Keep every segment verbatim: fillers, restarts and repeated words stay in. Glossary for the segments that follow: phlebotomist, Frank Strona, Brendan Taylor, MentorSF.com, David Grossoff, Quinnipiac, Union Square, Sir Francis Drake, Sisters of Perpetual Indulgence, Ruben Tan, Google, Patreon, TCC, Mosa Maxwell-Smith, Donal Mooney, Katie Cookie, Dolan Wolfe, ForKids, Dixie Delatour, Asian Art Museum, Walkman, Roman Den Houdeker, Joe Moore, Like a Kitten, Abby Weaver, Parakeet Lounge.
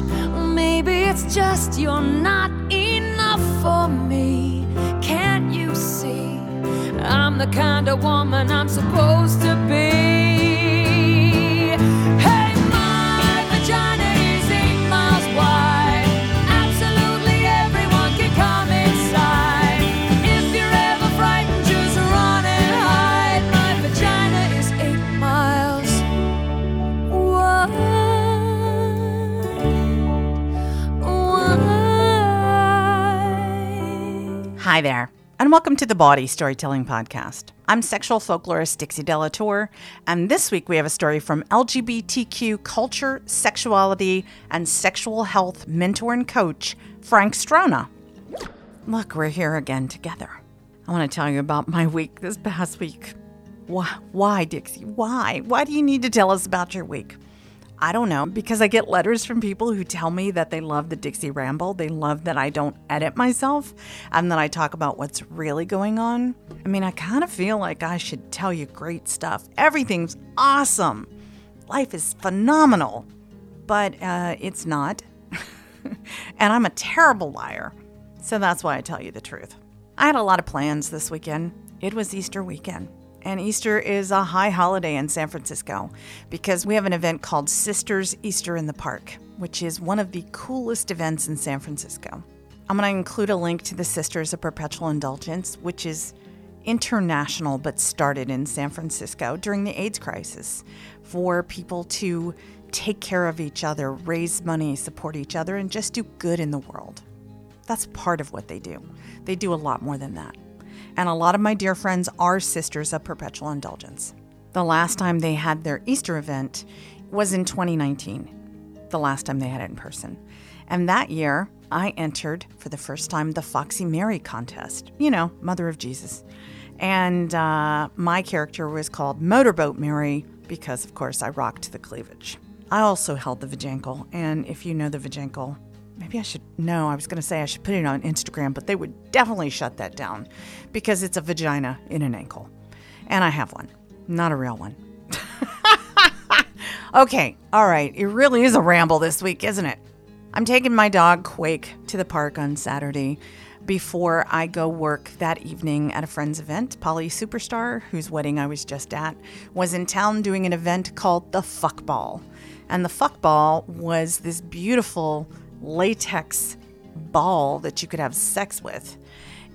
Maybe it's just you're not enough for me. Can't you see? I'm the kind of woman I'm supposed to be. Hey, my vagina is eight miles wide. Hi there, and welcome to the Bawdy Storytelling Podcast. I'm sexual folklorist Dixie Delatour, and this week we have a story from L G B T Q culture, sexuality, and sexual health mentor and coach, Frank Strona. Look, we're here again together. I want to tell you about my week this past week. Why, why, Dixie? Why? Why do you need to tell us about your week? I don't know, because I get letters from people who tell me that they love the Dixie Ramble. They love that I don't edit myself and that I talk about what's really going on. I mean, I kind of feel like I should tell you great stuff. Everything's awesome. Life is phenomenal. But uh, it's not. And I'm a terrible liar. So that's why I tell you the truth. I had a lot of plans this weekend. It was Easter weekend. And Easter is a high holiday in San Francisco because we have an event called Sisters Easter in the Park, which is one of the coolest events in San Francisco. I'm going to include a link to the Sisters of Perpetual Indulgence, which is international but started in San Francisco during the AIDS crisis for people to take care of each other, raise money, support each other, and just do good in the world. That's part of what they do. They do a lot more than that. And a lot of my dear friends are Sisters of Perpetual Indulgence. The last time they had their Easter event was in twenty nineteen, the last time they had it in person. And that year, I entered for the first time the Foxy Mary contest, you know, Mother of Jesus. And uh, my character was called Motorboat Mary because, of course, I rocked the cleavage. I also held the vajankle, and if you know the vajankle, Maybe I should, no, I was going to say I should put it on Instagram, but they would definitely shut that down because it's a vagina in an ankle. And I have one, not a real one. Okay, all right, it really is a ramble this week, isn't it? I'm taking my dog, Quake, to the park on Saturday before I go work that evening at a friend's event. Polly Superstar, whose wedding I was just at, was in town doing an event called the Fuck Ball. And the Fuck Ball was this beautiful latex ball that you could have sex with.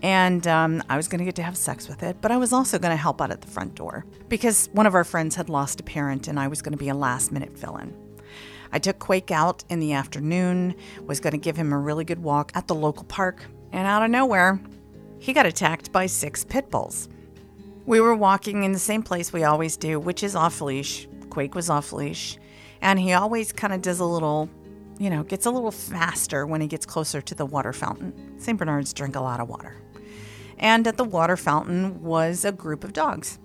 And um, I was going to get to have sex with it, but I was also going to help out at the front door because one of our friends had lost a parent and I was going to be a last minute fill-in. I took Quake out in the afternoon, was going to give him a really good walk at the local park, and out of nowhere, he got attacked by six pit bulls. We were walking in the same place we always do, which is off-leash. Quake was off-leash, and he always kind of does a little you know, gets a little faster when he gets closer to the water fountain. Saint Bernards drink a lot of water. And at the water fountain was a group of dogs.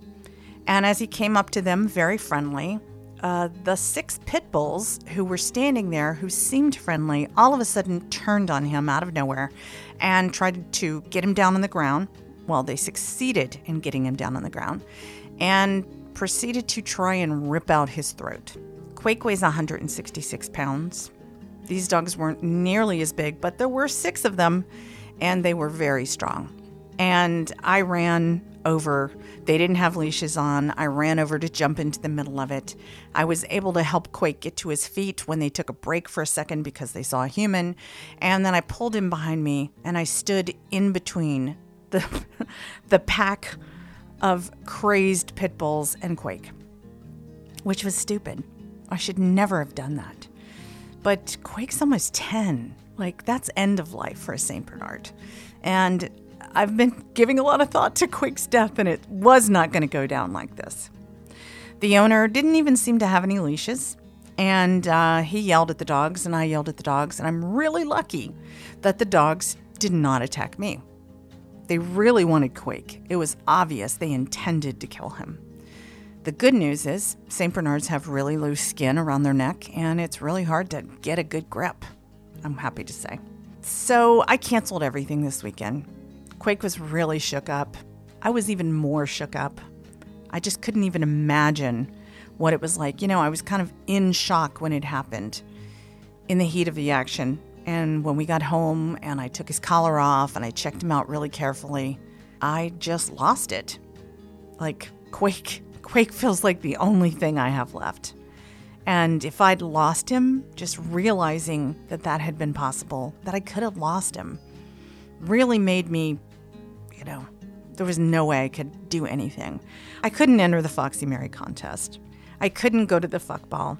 And as he came up to them, very friendly, uh, the six pit bulls who were standing there, who seemed friendly, all of a sudden turned on him out of nowhere and tried to get him down on the ground. Well, they succeeded in getting him down on the ground and proceeded to try and rip out his throat. Quake weighs one hundred sixty-six pounds. These dogs weren't nearly as big, but there were six of them, and they were very strong. And I ran over. They didn't have leashes on. I ran over to jump into the middle of it. I was able to help Quake get to his feet when they took a break for a second because they saw a human. And then I pulled him behind me, and I stood in between the, the pack of crazed pit bulls and Quake, which was stupid. I should never have done that. But Quake's almost ten. Like, that's end of life for a Saint Bernard. And I've been giving a lot of thought to Quake's death, and it was not going to go down like this. The owner didn't even seem to have any leashes, And uh, he yelled at the dogs, and I yelled at the dogs, and I'm really lucky that the dogs did not attack me. They really wanted Quake. It was obvious they intended to kill him. The good news is Saint Bernards have really loose skin around their neck, and it's really hard to get a good grip, I'm happy to say. So I canceled everything this weekend. Quake was really shook up. I was even more shook up. I just couldn't even imagine what it was like. You know, I was kind of in shock when it happened, in the heat of the action. And when we got home and I took his collar off and I checked him out really carefully, I just lost it. Like, Quake, Quake feels like the only thing I have left. And if I'd lost him, just realizing that that had been possible, that I could have lost him, really made me, you know, there was no way I could do anything. I couldn't enter the Foxy Mary contest. I couldn't go to the fuck ball.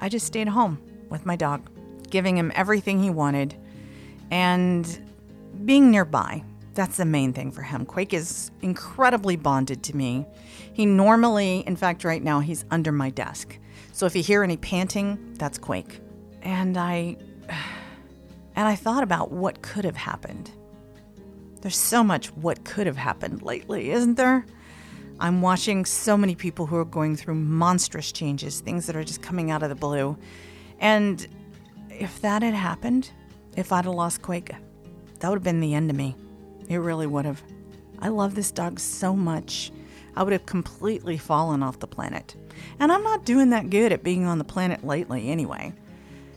I just stayed home with my dog, giving him everything he wanted and being nearby. That's the main thing for him. Quake is incredibly bonded to me. He normally, in fact, right now, he's under my desk. So if you hear any panting, that's Quake. And I, and I thought about what could have happened. There's so much what could have happened lately, isn't there? I'm watching so many people who are going through monstrous changes, things that are just coming out of the blue. And if that had happened, if I'd have lost Quake, that would have been the end of me. It really would have. I love this dog so much. I would have completely fallen off the planet. And I'm not doing that good at being on the planet lately anyway.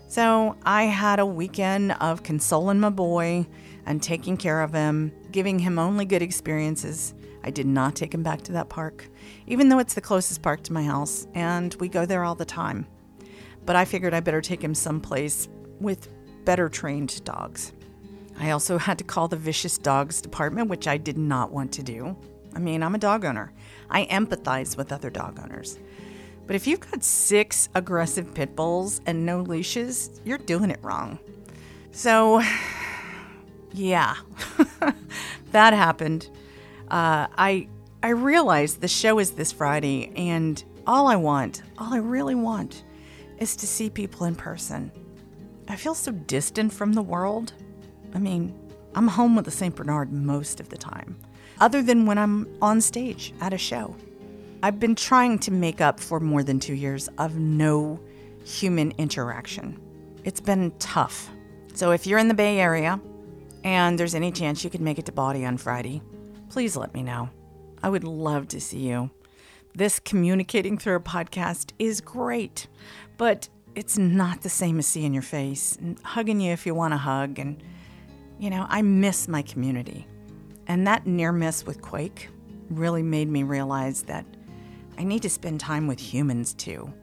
So I had a weekend of consoling my boy and taking care of him, giving him only good experiences. I did not take him back to that park, even though it's the closest park to my house, and we go there all the time. But I figured I better take him someplace with better trained dogs. I also had to call the vicious dogs department, which I did not want to do. I mean, I'm a dog owner. I empathize with other dog owners. But if you've got six aggressive pit bulls and no leashes, you're doing it wrong. So, yeah, that happened. Uh, I I realized the show is this Friday, and all I want, all I really want, is to see people in person. I feel so distant from the world. I mean, I'm home with the Saint Bernard most of the time, other than when I'm on stage at a show. I've been trying to make up for more than two years of no human interaction. It's been tough. So if you're in the Bay Area and there's any chance you could make it to Bawdy on Friday, please let me know. I would love to see you. This communicating through a podcast is great, but it's not the same as seeing your face and hugging you if you want a hug. And, you know, I miss my community. And that near miss with Quake really made me realize that I need to spend time with humans too.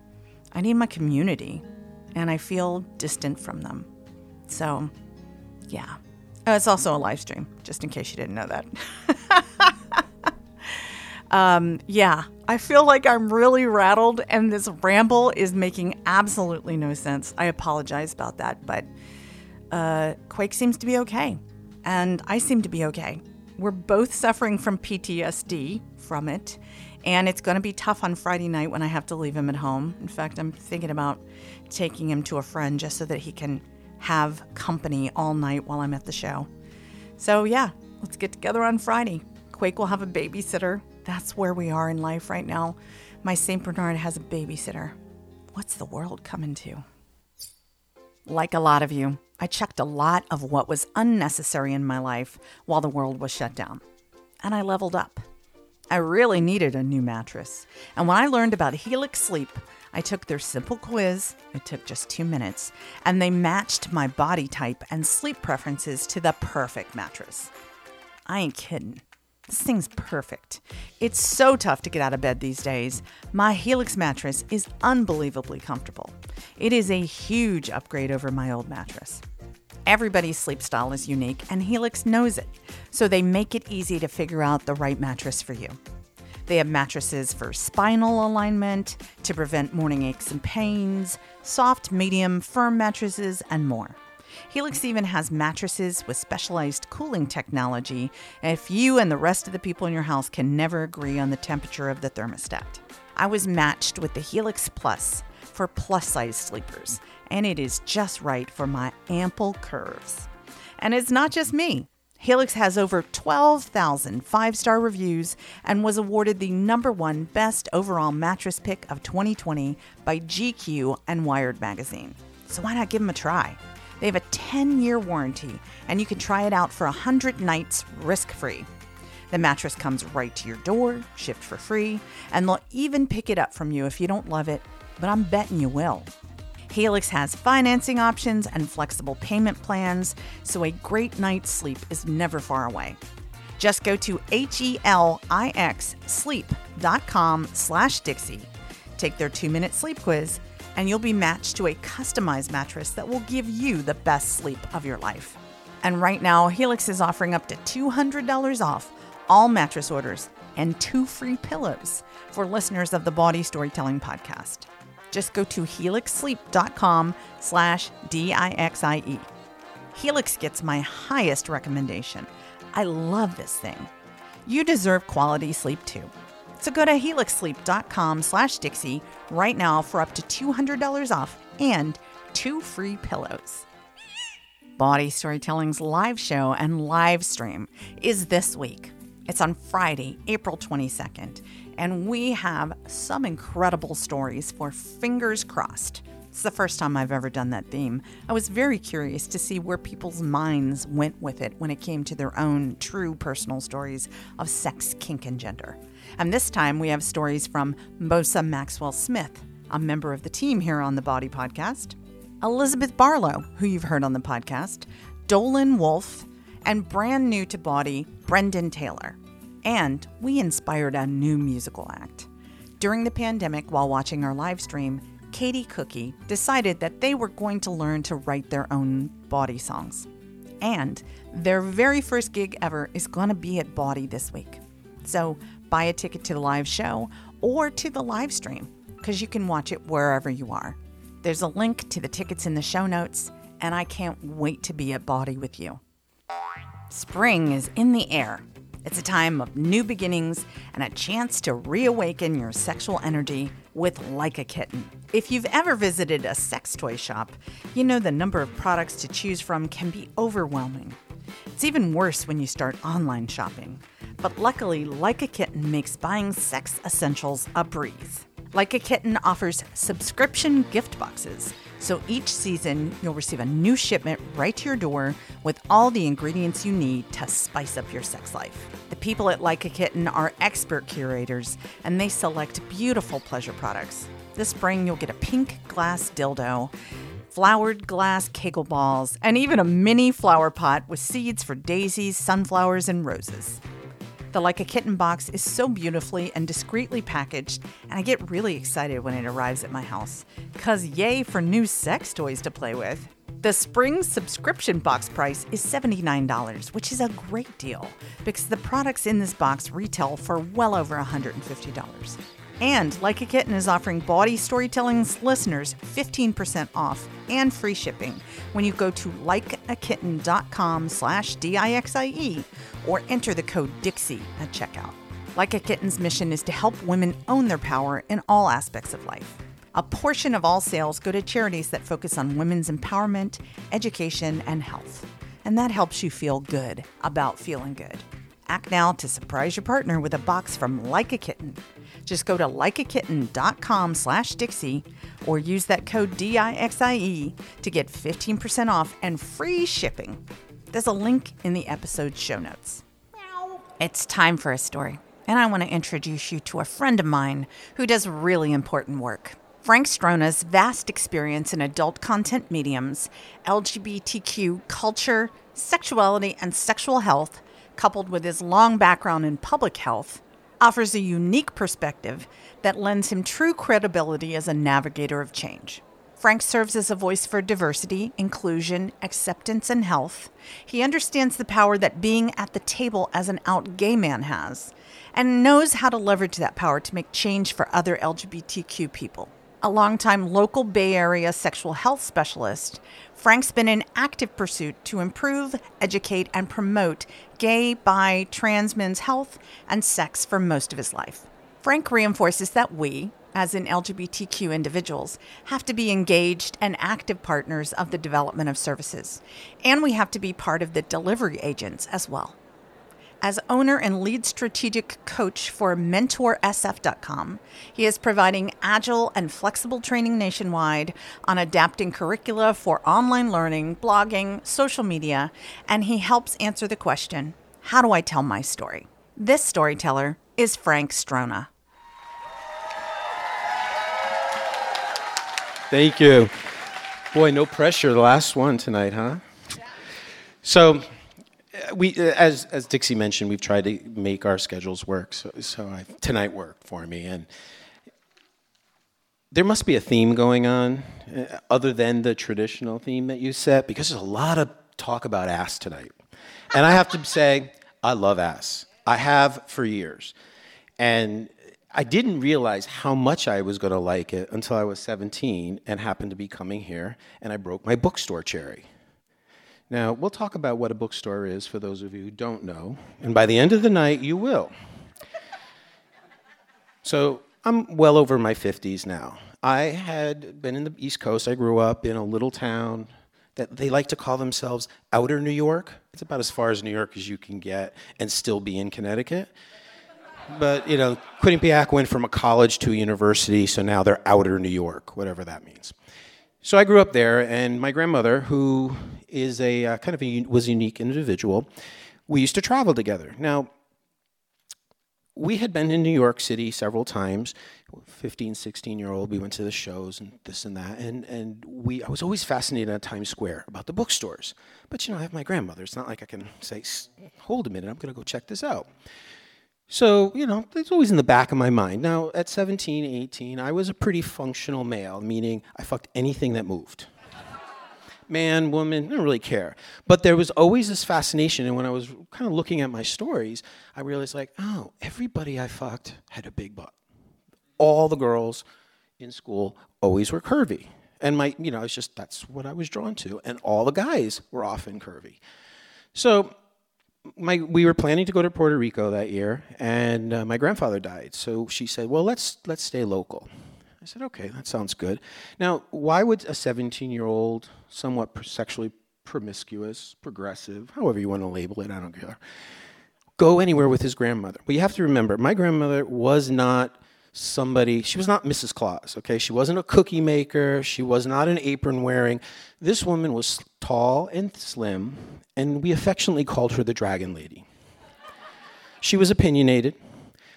I need my community, and I feel distant from them. So, yeah. Oh, it's also a live stream, just in case you didn't know that. um, yeah, I feel like I'm really rattled, and this ramble is making absolutely no sense. I apologize about that, but uh, Quake seems to be okay, and I seem to be okay. We're both suffering from P T S D from it. And it's going to be tough on Friday night when I have to leave him at home. In fact, I'm thinking about taking him to a friend just so that he can have company all night while I'm at the show. So yeah, let's get together on Friday. Quake will have a babysitter. That's where we are in life right now. My Saint Bernard has a babysitter. What's the world coming to? Like a lot of you, I checked a lot of what was unnecessary in my life while the world was shut down. And I leveled up. I really needed a new mattress. And when I learned about Helix Sleep, I took their simple quiz. It took just two minutes. And they matched my body type and sleep preferences to the perfect mattress. I ain't kidding. This thing's perfect. It's so tough to get out of bed these days. My Helix mattress is unbelievably comfortable. It is a huge upgrade over my old mattress. Everybody's sleep style is unique, and Helix knows it, so they make it easy to figure out the right mattress for you. They have mattresses for spinal alignment, to prevent morning aches and pains, soft, medium, firm mattresses, and more. Helix even has mattresses with specialized cooling technology if you and the rest of the people in your house can never agree on the temperature of the thermostat. I was matched with the Helix Plus, for plus-size sleepers, and it is just right for my ample curves. And it's not just me. Helix has over twelve thousand five-star reviews and was awarded the number one best overall mattress pick of twenty twenty by G Q and Wired magazine. So why not give them a try? They have a ten-year warranty, and you can try it out for one hundred nights risk-free. The mattress comes right to your door, shipped for free, and they'll even pick it up from you if you don't love it, but I'm betting you will. Helix has financing options and flexible payment plans, so a great night's sleep is never far away. Just go to helix sleep dot com slash Dixie, take their two-minute sleep quiz, and you'll be matched to a customized mattress that will give you the best sleep of your life. And right now, Helix is offering up to two hundred dollars off all mattress orders and two free pillows for listeners of the Bawdy Storytelling Podcast. Just go to helix sleep dot com slash D I X I E. Helix gets my highest recommendation. I love this thing. You deserve quality sleep too. So go to helix sleep dot com slash Dixie right now for up to two hundred dollars off and two free pillows. Bawdy Storytelling's live show and live stream is this week. It's on Friday, April twenty-second, and we have some incredible stories for Fingers Crossed. It's the first time I've ever done that theme. I was very curious to see where people's minds went with it when it came to their own true personal stories of sex, kink, and gender. And this time we have stories from Mosa Maxwell-Smith, a member of the team here on the Bawdy Podcast, Elizabeth Barlow, who you've heard on the podcast, Dolan Wolfe, and brand new to Bawdy, Brendan Taylor. And we inspired a new musical act. During the pandemic, while watching our live stream, Katie Cookie decided that they were going to learn to write their own Bawdy songs. And their very first gig ever is going to be at Bawdy this week. So buy a ticket to the live show or to the live stream, because you can watch it wherever you are. There's a link to the tickets in the show notes, and I can't wait to be at Bawdy with you. Spring is in the air. It's a time of new beginnings and a chance to reawaken your sexual energy with Like a Kitten. If you've ever visited a sex toy shop, you know the number of products to choose from can be overwhelming. It's even worse when you start online shopping. But luckily, Like a Kitten makes buying sex essentials a breeze. Like a Kitten offers subscription gift boxes, so each season you'll receive a new shipment right to your door with all the ingredients you need to spice up your sex life. The people at Like a Kitten are expert curators, and they select beautiful pleasure products. This spring you'll get a pink glass dildo, flowered glass Kegel balls, and even a mini flower pot with seeds for daisies, sunflowers, and roses. The Like a Kitten box is so beautifully and discreetly packaged, and I get really excited when it arrives at my house. Cause yay for new sex toys to play with. The spring subscription box price is seventy-nine dollars, which is a great deal because the products in this box retail for well over one hundred fifty dollars. And Like a Kitten is offering Bawdy Storytelling's listeners fifteen percent off and free shipping when you go to likeakitten.com slash D I X I E or enter the code Dixie at checkout. Like a Kitten's mission is to help women own their power in all aspects of life. A portion of all sales go to charities that focus on women's empowerment, education, and health. And that helps you feel good about feeling good. Act now to surprise your partner with a box from Like a Kitten. Just go to likeakitten.com slash Dixie or use that code D I X I E to get fifteen percent off and free shipping. There's a link in the episode show notes. It's time for a story, and I want to introduce you to a friend of mine who does really important work. Frank Strona's vast experience in adult content mediums, L G B T Q culture, sexuality, and sexual health, coupled with his long background in public health, offers a unique perspective that lends him true credibility as a navigator of change. Frank serves as a voice for diversity, inclusion, acceptance, and health. He understands the power that being at the table as an out gay man has, and knows how to leverage that power to make change for other L G B T Q people. A longtime local Bay Area sexual health specialist, Frank's been in active pursuit to improve, educate, and promote gay, bi, trans men's health and sex for most of his life. Frank reinforces that we, as in L G B T Q individuals, have to be engaged and active partners of the development of services. And we have to be part of the delivery agents as well. As owner and lead strategic coach for Mentor S F dot com, he is providing agile and flexible training nationwide on adapting curricula for online learning, blogging, social media, and he helps answer the question, how do I tell my story? This storyteller is Frank Strona. Thank you. Boy, no pressure, the last one tonight, huh? Yeah. So... We, as as Dixie mentioned, we've tried to make our schedules work. So, so I, tonight worked for me, and there must be a theme going on, other than the traditional theme that you set, because there's a lot of talk about ass tonight. And I have to say, I love ass. I have for years, and I didn't realize how much I was going to like it until I was seventeen and happened to be coming here, and I broke my bookstore cherry. Now, we'll talk about what a bookstore is for those of you who don't know, and by the end of the night, you will. So I'm well over my fifties now. I had been in the East Coast. I grew up in a little town that they like to call themselves Outer New York. It's about as far as New York as you can get and still be in Connecticut. But, you know, Quinnipiac went from a college to a university, so now they're Outer New York, whatever that means. So I grew up there, and my grandmother, who is a uh, kind of a, was a unique individual, we used to travel together. Now, we had been in New York City several times. fifteen, sixteen-year-old, we went to the shows and this and that, and and we I was always fascinated at Times Square about the bookstores. But, you know, I have my grandmother. It's not like I can say, hold a minute, I'm going to go check this out. So, you know, it's always in the back of my mind. Now, at seventeen, eighteen, I was a pretty functional male, meaning I fucked anything that moved. Man, woman, I don't really care. But there was always this fascination, and when I was kind of looking at my stories, I realized, like, oh, everybody I fucked had a big butt. All the girls in school always were curvy. And my, you know, it's just, that's what I was drawn to. And all the guys were often curvy. So... My, we were planning to go to Puerto Rico that year, and uh, my grandfather died. So she said, well, let's let's stay local. I said, okay, that sounds good. Now, why would a seventeen-year-old, somewhat sexually promiscuous, progressive, however you want to label it, I don't care, go anywhere with his grandmother? Well, you have to remember, my grandmother was not somebody, she was not Missus Claus, okay? She wasn't a cookie maker. She was not an apron wearing. This woman was tall and slim, and we affectionately called her the Dragon Lady. She was opinionated.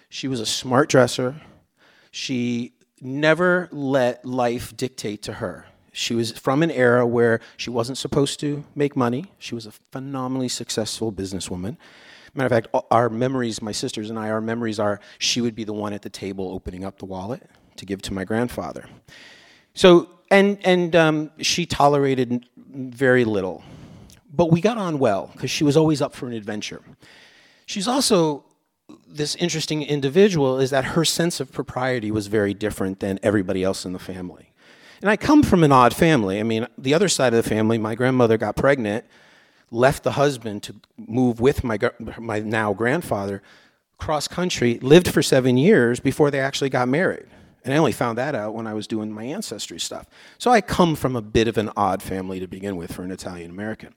She was a smart dresser. She never let life dictate to her. She was from an era where she wasn't supposed to make money. She was a phenomenally successful businesswoman. Matter of fact, our memories, my sisters and I, our memories are she would be the one at the table opening up the wallet to give to my grandfather. So, and and um, she tolerated very little. But we got on well, because she was always up for an adventure. She's also, this interesting individual is that her sense of propriety was very different than everybody else in the family. And I come from an odd family. I mean, the other side of the family, my grandmother got pregnant, left the husband to move with my my now grandfather cross country, lived for seven years before they actually got married. And I only found that out when I was doing my ancestry stuff. So I come from a bit of an odd family to begin with for an Italian-American.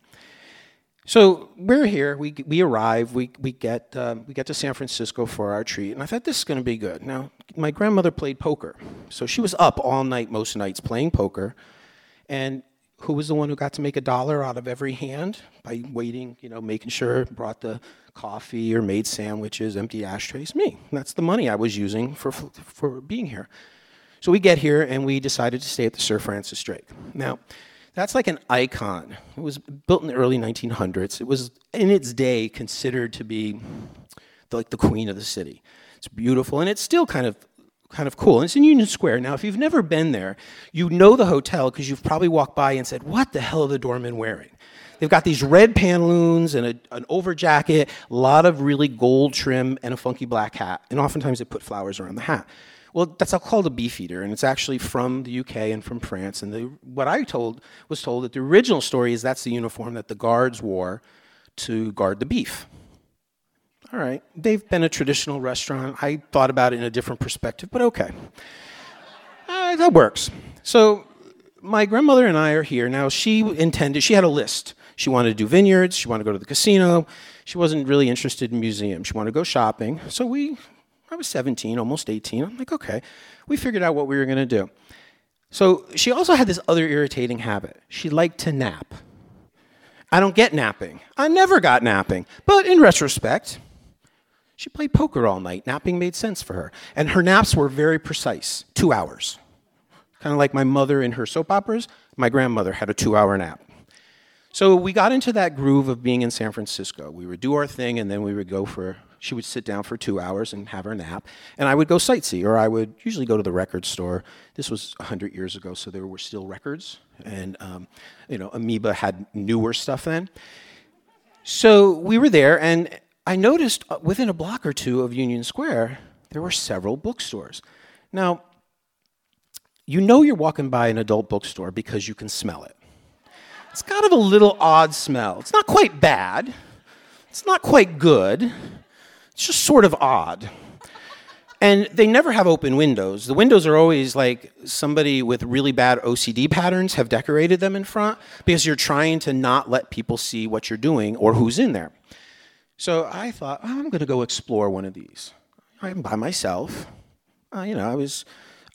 So we're here, we we arrive, we we get um, we get to San Francisco for our treat, and I thought this is going to be good. Now, my grandmother played poker, so she was up all night most nights playing poker, and who was the one who got to make a dollar out of every hand by waiting, you know, making sure brought the coffee or made sandwiches, empty ashtrays? Me. And that's the money I was using for for being here. So we get here, and we decided to stay at the Sir Francis Drake. Now, that's like an icon. It was built in the early nineteen hundreds. It was, in its day, considered to be like the queen of the city. It's beautiful, and it's still kind of Kind of cool. And it's in Union Square. Now, if you've never been there, you know the hotel because you've probably walked by and said, what the hell are the doormen wearing? They've got these red pantaloons and a, an over jacket, a lot of really gold trim, and a funky black hat. And oftentimes they put flowers around the hat. Well, that's called a beefeater, and it's actually from the U K and from France. And the, what I told was told that the original story is that's the uniform that the guards wore to guard the beef. All right, they've been a traditional restaurant. I thought about it in a different perspective, but okay. uh, that works. So my grandmother and I are here. Now, she intended, she had a list. She wanted to do vineyards. She wanted to go to the casino. She wasn't really interested in museums. She wanted to go shopping. So we, I was seventeen, almost eighteen. I'm like, okay. We figured out what we were going to do. So she also had this other irritating habit. She liked to nap. I don't get napping. I never got napping. But in retrospect, she played poker all night. Napping made sense for her. And her naps were very precise, two hours. Kind of like my mother in her soap operas, my grandmother had a two-hour nap. So we got into that groove of being in San Francisco. We would do our thing, and then we would go for, she would sit down for two hours and have her nap. And I would go sightsee, or I would usually go to the record store. This was one hundred years ago, so there were still records. And, um, you know, Amoeba had newer stuff then. So we were there, and I noticed within a block or two of Union Square, there were several bookstores. Now, you know you're walking by an adult bookstore because you can smell it. It's kind of a little odd smell. It's not quite bad. It's not quite good. It's just sort of odd. And they never have open windows. The windows are always like somebody with really bad O C D patterns have decorated them in front because you're trying to not let people see what you're doing or who's in there. So I thought, oh, I'm going to go explore one of these. I'm by myself. Uh, you know, I was...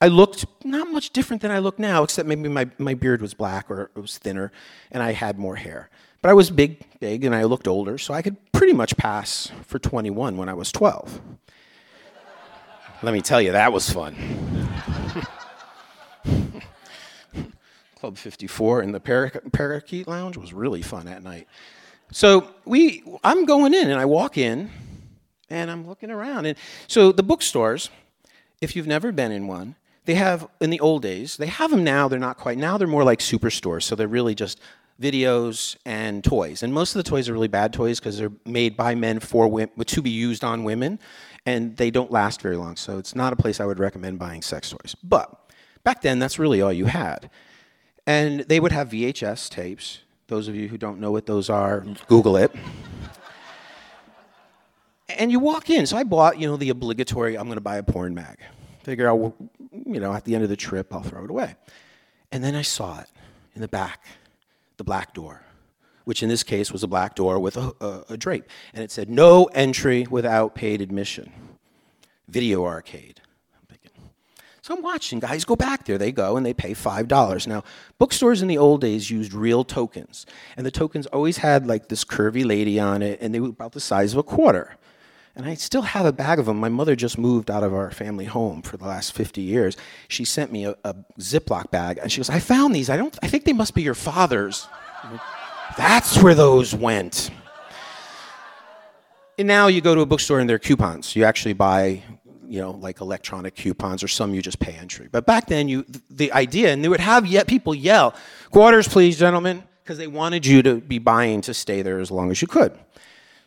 I looked not much different than I look now, except maybe my, my beard was black or it was thinner and I had more hair. But I was big, big, and I looked older, so I could pretty much pass for twenty-one when I was twelve. Let me tell you, that was fun. Club fifty-four in the Para- Parakeet Lounge was really fun at night. So we, I'm going in, and I walk in, and I'm looking around. And so the bookstores, if you've never been in one, they have, in the old days, they have them now, they're not quite, now they're more like superstores, so they're really just videos and toys. And most of the toys are really bad toys because they're made by men for women, to be used on women, and they don't last very long, so it's not a place I would recommend buying sex toys. But back then, that's really all you had. And they would have V H S tapes. Those of you who don't know what those are, Google it. And you walk in. So I bought, you know, the obligatory, I'm going to buy a porn mag. Figure out, you know, at the end of the trip, I'll throw it away. And then I saw it in the back, the black door, which in this case was a black door with a, a, a drape. And it said, no entry without paid admission. Video arcade. I'm thinking. So I'm watching guys go back there. They go and they pay five dollars. Now, bookstores in the old days used real tokens. And the tokens always had like this curvy lady on it. And they were about the size of a quarter. And I still have a bag of them. My mother just moved out of our family home for the last fifty years. She sent me a, a Ziploc bag, and she goes, I found these. I don't. I think they must be your father's. Like, that's where those went. And now you go to a bookstore, and there are coupons. You actually buy, you know, like electronic coupons, or some you just pay entry. But back then, you the idea, and they would have yet people yell, quarters, please, gentlemen, because they wanted you to be buying to stay there as long as you could.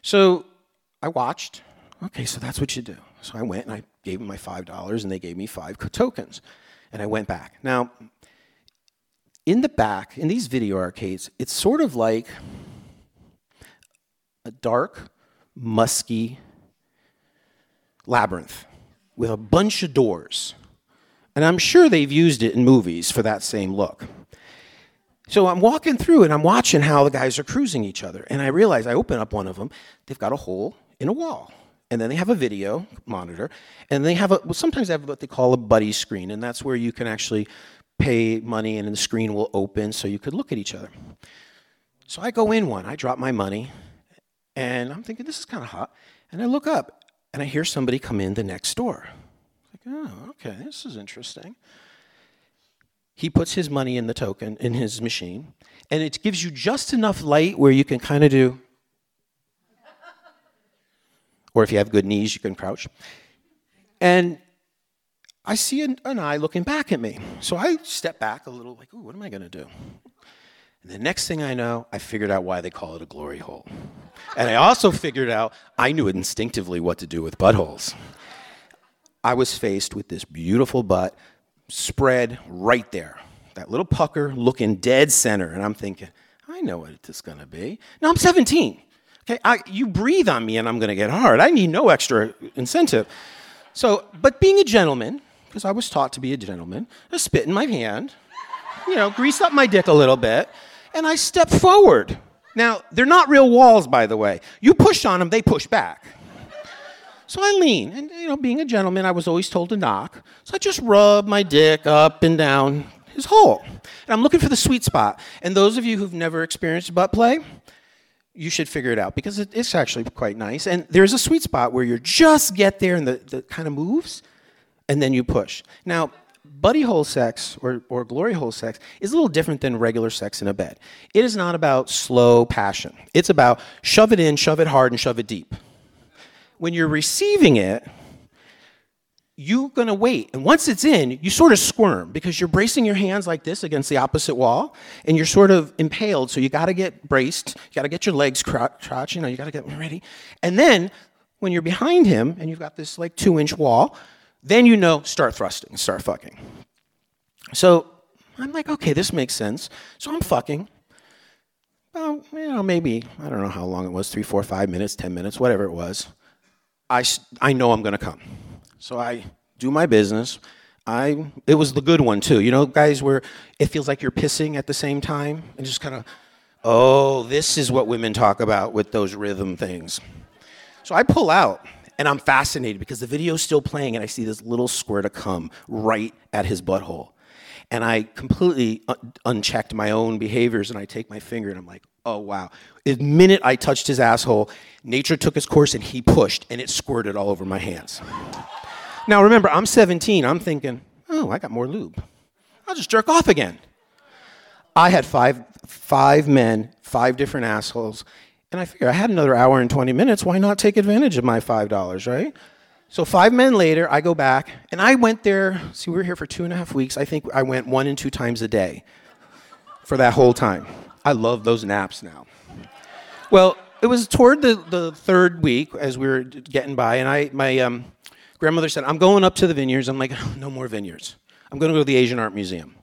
So I watched. Okay, so that's what you do. So I went and I gave them my five dollars and they gave me five tokens. And I went back. Now, in the back, in these video arcades, it's sort of like a dark, musky labyrinth with a bunch of doors. And I'm sure they've used it in movies for that same look. So I'm walking through and I'm watching how the guys are cruising each other. And I realize I open up one of them, they've got a hole in a wall. And then they have a video monitor, and they have a, well, sometimes they have what they call a buddy screen, and that's where you can actually pay money, and the screen will open so you could look at each other. So I go in one, I drop my money, and I'm thinking, this is kind of hot, and I look up, and I hear somebody come in the next door. I'm like, oh, okay, this is interesting. He puts his money in the token, in his machine, and it gives you just enough light where you can kind of do, or if you have good knees, you can crouch. And I see an, an eye looking back at me. So I step back a little, like, ooh, what am I going to do? And the next thing I know, I figured out why they call it a glory hole. And I also figured out, I knew instinctively what to do with buttholes. I was faced with this beautiful butt spread right there. That little pucker looking dead center. And I'm thinking, I know what it's going to be. Now, I'm seventeen. Okay, I, you breathe on me and I'm going to get hard. I need no extra incentive. So, but being a gentleman, because I was taught to be a gentleman, I spit in my hand, you know, grease up my dick a little bit, and I step forward. Now, they're not real walls, by the way. You push on them, they push back. So I lean, and, you know, being a gentleman, I was always told to knock. So I just rub my dick up and down his hole. And I'm looking for the sweet spot. And those of you who've never experienced butt play, you should figure it out, because it, it's actually quite nice. And there's a sweet spot where you just get there and the, the kind of moves, and then you push. Now, buddy hole sex or, or glory hole sex is a little different than regular sex in a bed. It is not about slow passion. It's about shove it in, shove it hard, and shove it deep. When you're receiving it, you're going to wait. And once it's in, you sort of squirm because you're bracing your hands like this against the opposite wall, and you're sort of impaled, so you got to get braced. You got to get your legs crouched, you know, you got to get ready. And then when you're behind him and you've got this like two-inch wall, then you know, start thrusting, start fucking. So I'm like, okay, this makes sense. So I'm fucking. Well, you know, maybe, I don't know how long it was, three, four, five minutes, ten minutes, whatever it was. I, I know I'm going to come. So I do my business. I It was the good one, too. You know, guys, where it feels like you're pissing at the same time and just kind of, oh, this is what women talk about with those rhythm things. So I pull out, and I'm fascinated because the video's still playing, and I see this little squirt of cum right at his butthole. And I completely un- unchecked my own behaviors, and I take my finger, and I'm like, oh, wow. The minute I touched his asshole, nature took its course, and he pushed, and it squirted all over my hands. Now, remember, I'm seventeen. I'm thinking, oh, I got more lube. I'll just jerk off again. I had five five men, five different assholes, and I figured I had another hour and twenty minutes. Why not take advantage of my five dollars, right? So five men later, I go back, and I went there. See, we were here for two and a half weeks. I think I went one and two times a day for that whole time. I love those naps now. Well, it was toward the, the third week as we were getting by, and I my um, grandmother said, I'm going up to the vineyards. I'm like, oh, no more vineyards. I'm going to go to the Asian Art Museum.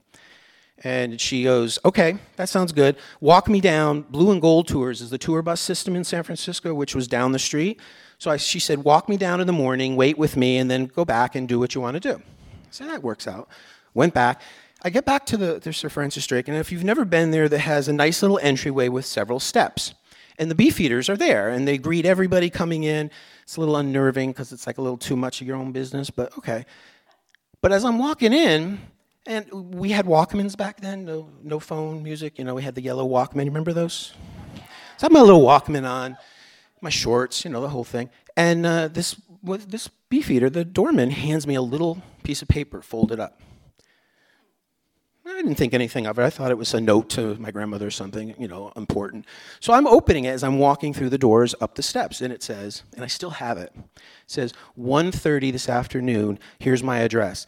And she goes, okay, that sounds good. Walk me down. Blue and Gold Tours is the tour bus system in San Francisco, which was down the street. So I, she said, walk me down in the morning, wait with me, and then go back and do what you want to do. So that works out. Went back. I get back to the, the Sir Francis Drake, and if you've never been there, that has a nice little entryway with several steps. And the beefeaters are there, and they greet everybody coming in. It's a little unnerving because it's like a little too much of your own business, but okay. But as I'm walking in, and we had Walkmans back then, no, no phone music. You know, we had the yellow Walkman. Remember those? So I had my little Walkman on, my shorts, you know, the whole thing. And uh, this this beefeater, the doorman, hands me a little piece of paper folded up. I didn't think anything of it. I thought it was a note to my grandmother or something, you know, important. So I'm opening it as I'm walking through the doors up the steps, and it says, and I still have it, it says, one thirty this afternoon, here's my address.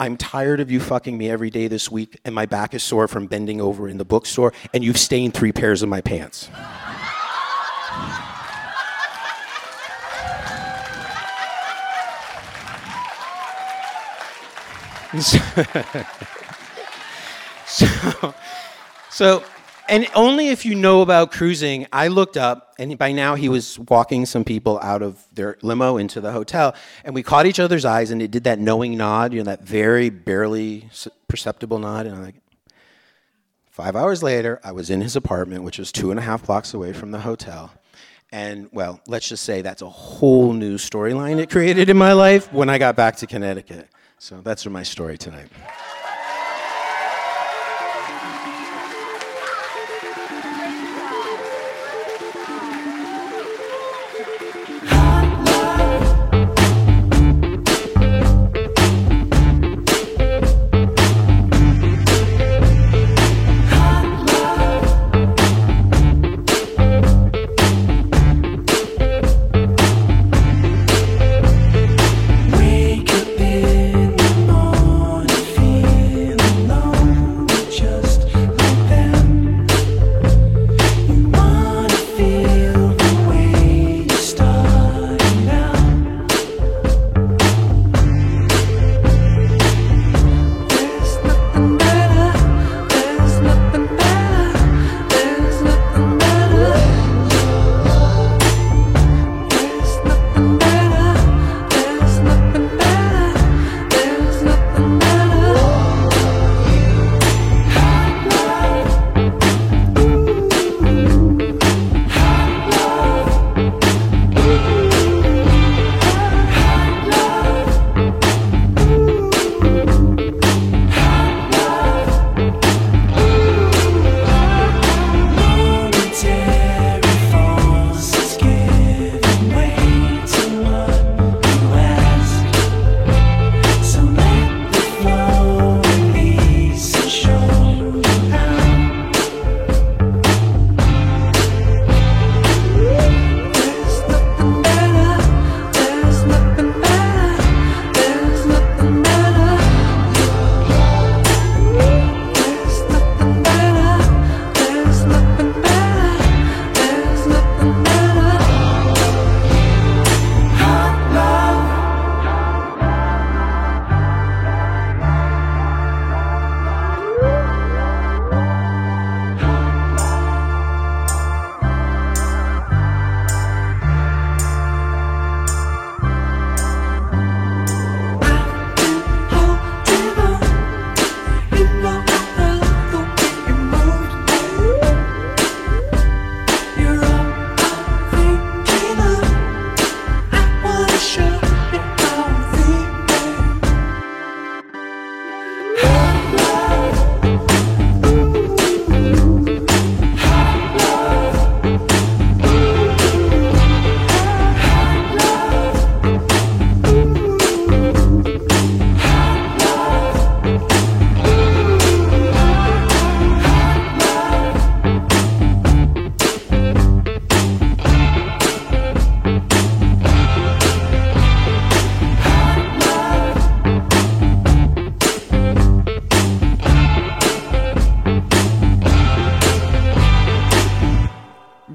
I'm tired of you fucking me every day this week, and my back is sore from bending over in the bookstore, and you've stained three pairs of my pants. So, so, and only if you know about cruising, I looked up, and by now he was walking some people out of their limo into the hotel, and we caught each other's eyes, and it did that knowing nod, you know, that very barely perceptible nod, and I'm like, five hours later, I was in his apartment, which was two and a half blocks away from the hotel, and, well, let's just say that's a whole new storyline it created in my life when I got back to Connecticut. So that's my story tonight. Feel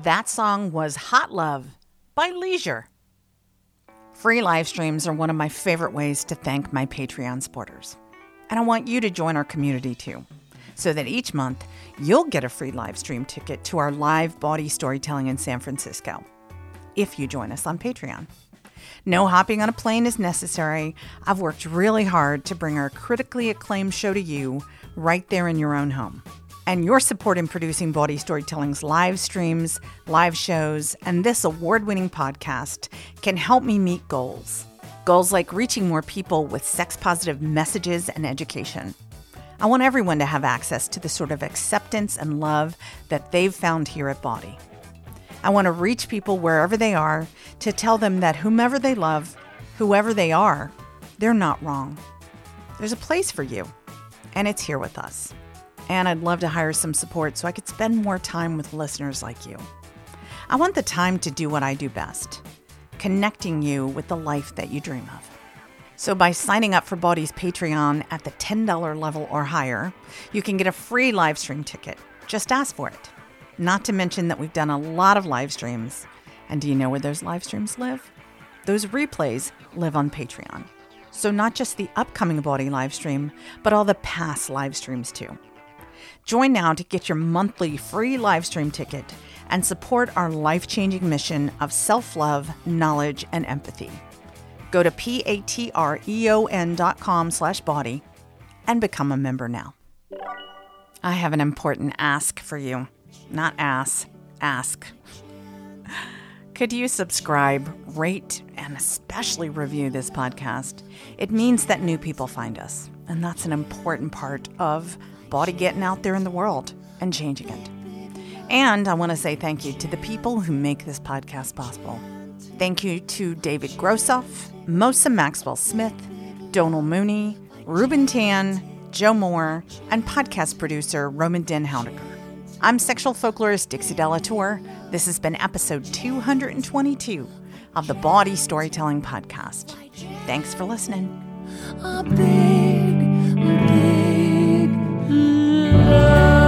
That song was Hot Love by Leisure. Free live streams are one of my favorite ways to thank my Patreon supporters. And I want you to join our community too, so that each month you'll get a free live stream ticket to our live Bawdy Storytelling in San Francisco, if you join us on Patreon. No hopping on a plane is necessary. I've worked really hard to bring our critically acclaimed show to you right there in your own home. And your support in producing Bawdy Storytelling's live streams, live shows, and this award-winning podcast can help me meet goals. Goals like reaching more people with sex-positive messages and education. I want everyone to have access to the sort of acceptance and love that they've found here at Bawdy. I want to reach people wherever they are to tell them that whomever they love, whoever they are, they're not wrong. There's a place for you, and it's here with us. And I'd love to hire some support so I could spend more time with listeners like you. I want the time to do what I do best, connecting you with the life that you dream of. So by signing up for Bawdy's Patreon at the ten dollars level or higher, you can get a free live stream ticket. Just ask for it. Not to mention that we've done a lot of live streams. And do you know where those live streams live? Those replays live on Patreon. So not just the upcoming Bawdy live stream, but all the past live streams too. Join now to get your monthly free live stream ticket and support our life-changing mission of self-love, knowledge, and empathy. Go to patreon.com slash Bawdy and become a member now. I have an important ask for you. Not ass, ask. Could you subscribe, rate, and especially review this podcast? It means that new people find us, and that's an important part of Bawdy getting out there in the world and changing it. And I want to say thank you to the people who make this podcast possible. Thank you to David Grossoff, Mosa Maxwell-Smith, Donal Mooney, Ruben Tan, Joe Moore, and podcast producer Roman Den Houdeker. I'm sexual folklorist Dixie Delatour. This has been episode two hundred twenty-two of the Bawdy Storytelling Podcast. Thanks for listening. A big, big love.